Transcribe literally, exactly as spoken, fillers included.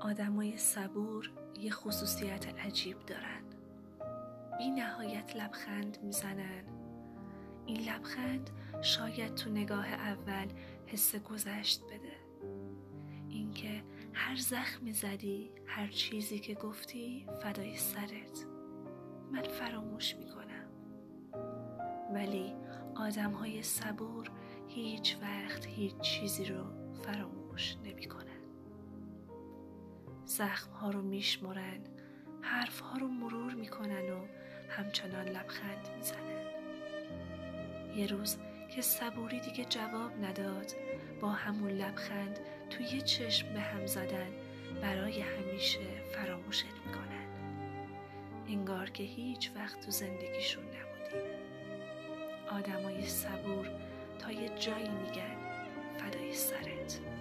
آدمای صبور یه خصوصیت عجیب دارن. بی نهایت لبخند میزنن. این لبخند شاید تو نگاه اول حس گذشت بده. اینکه هر زخمی زدی، هر چیزی که گفتی فدای سرت. من فراموش میکنم. ولی آدم‌های صبور هیچ وقت هیچ چیزی رو فراموش نمی‌کنن. زخم‌ها رو میشمرن، حرف‌ها رو مرور می‌کنن و همچنان لبخند میزنن. یه روز که صبوری دیگه جواب نداد، با همون لبخند توی چشم به هم زدن برای همیشه فراموشت می‌کنن. انگار که هیچ وقت تو زندگیشون نبودی. آدمای صبور تا یه جایی میگن فدای سرت.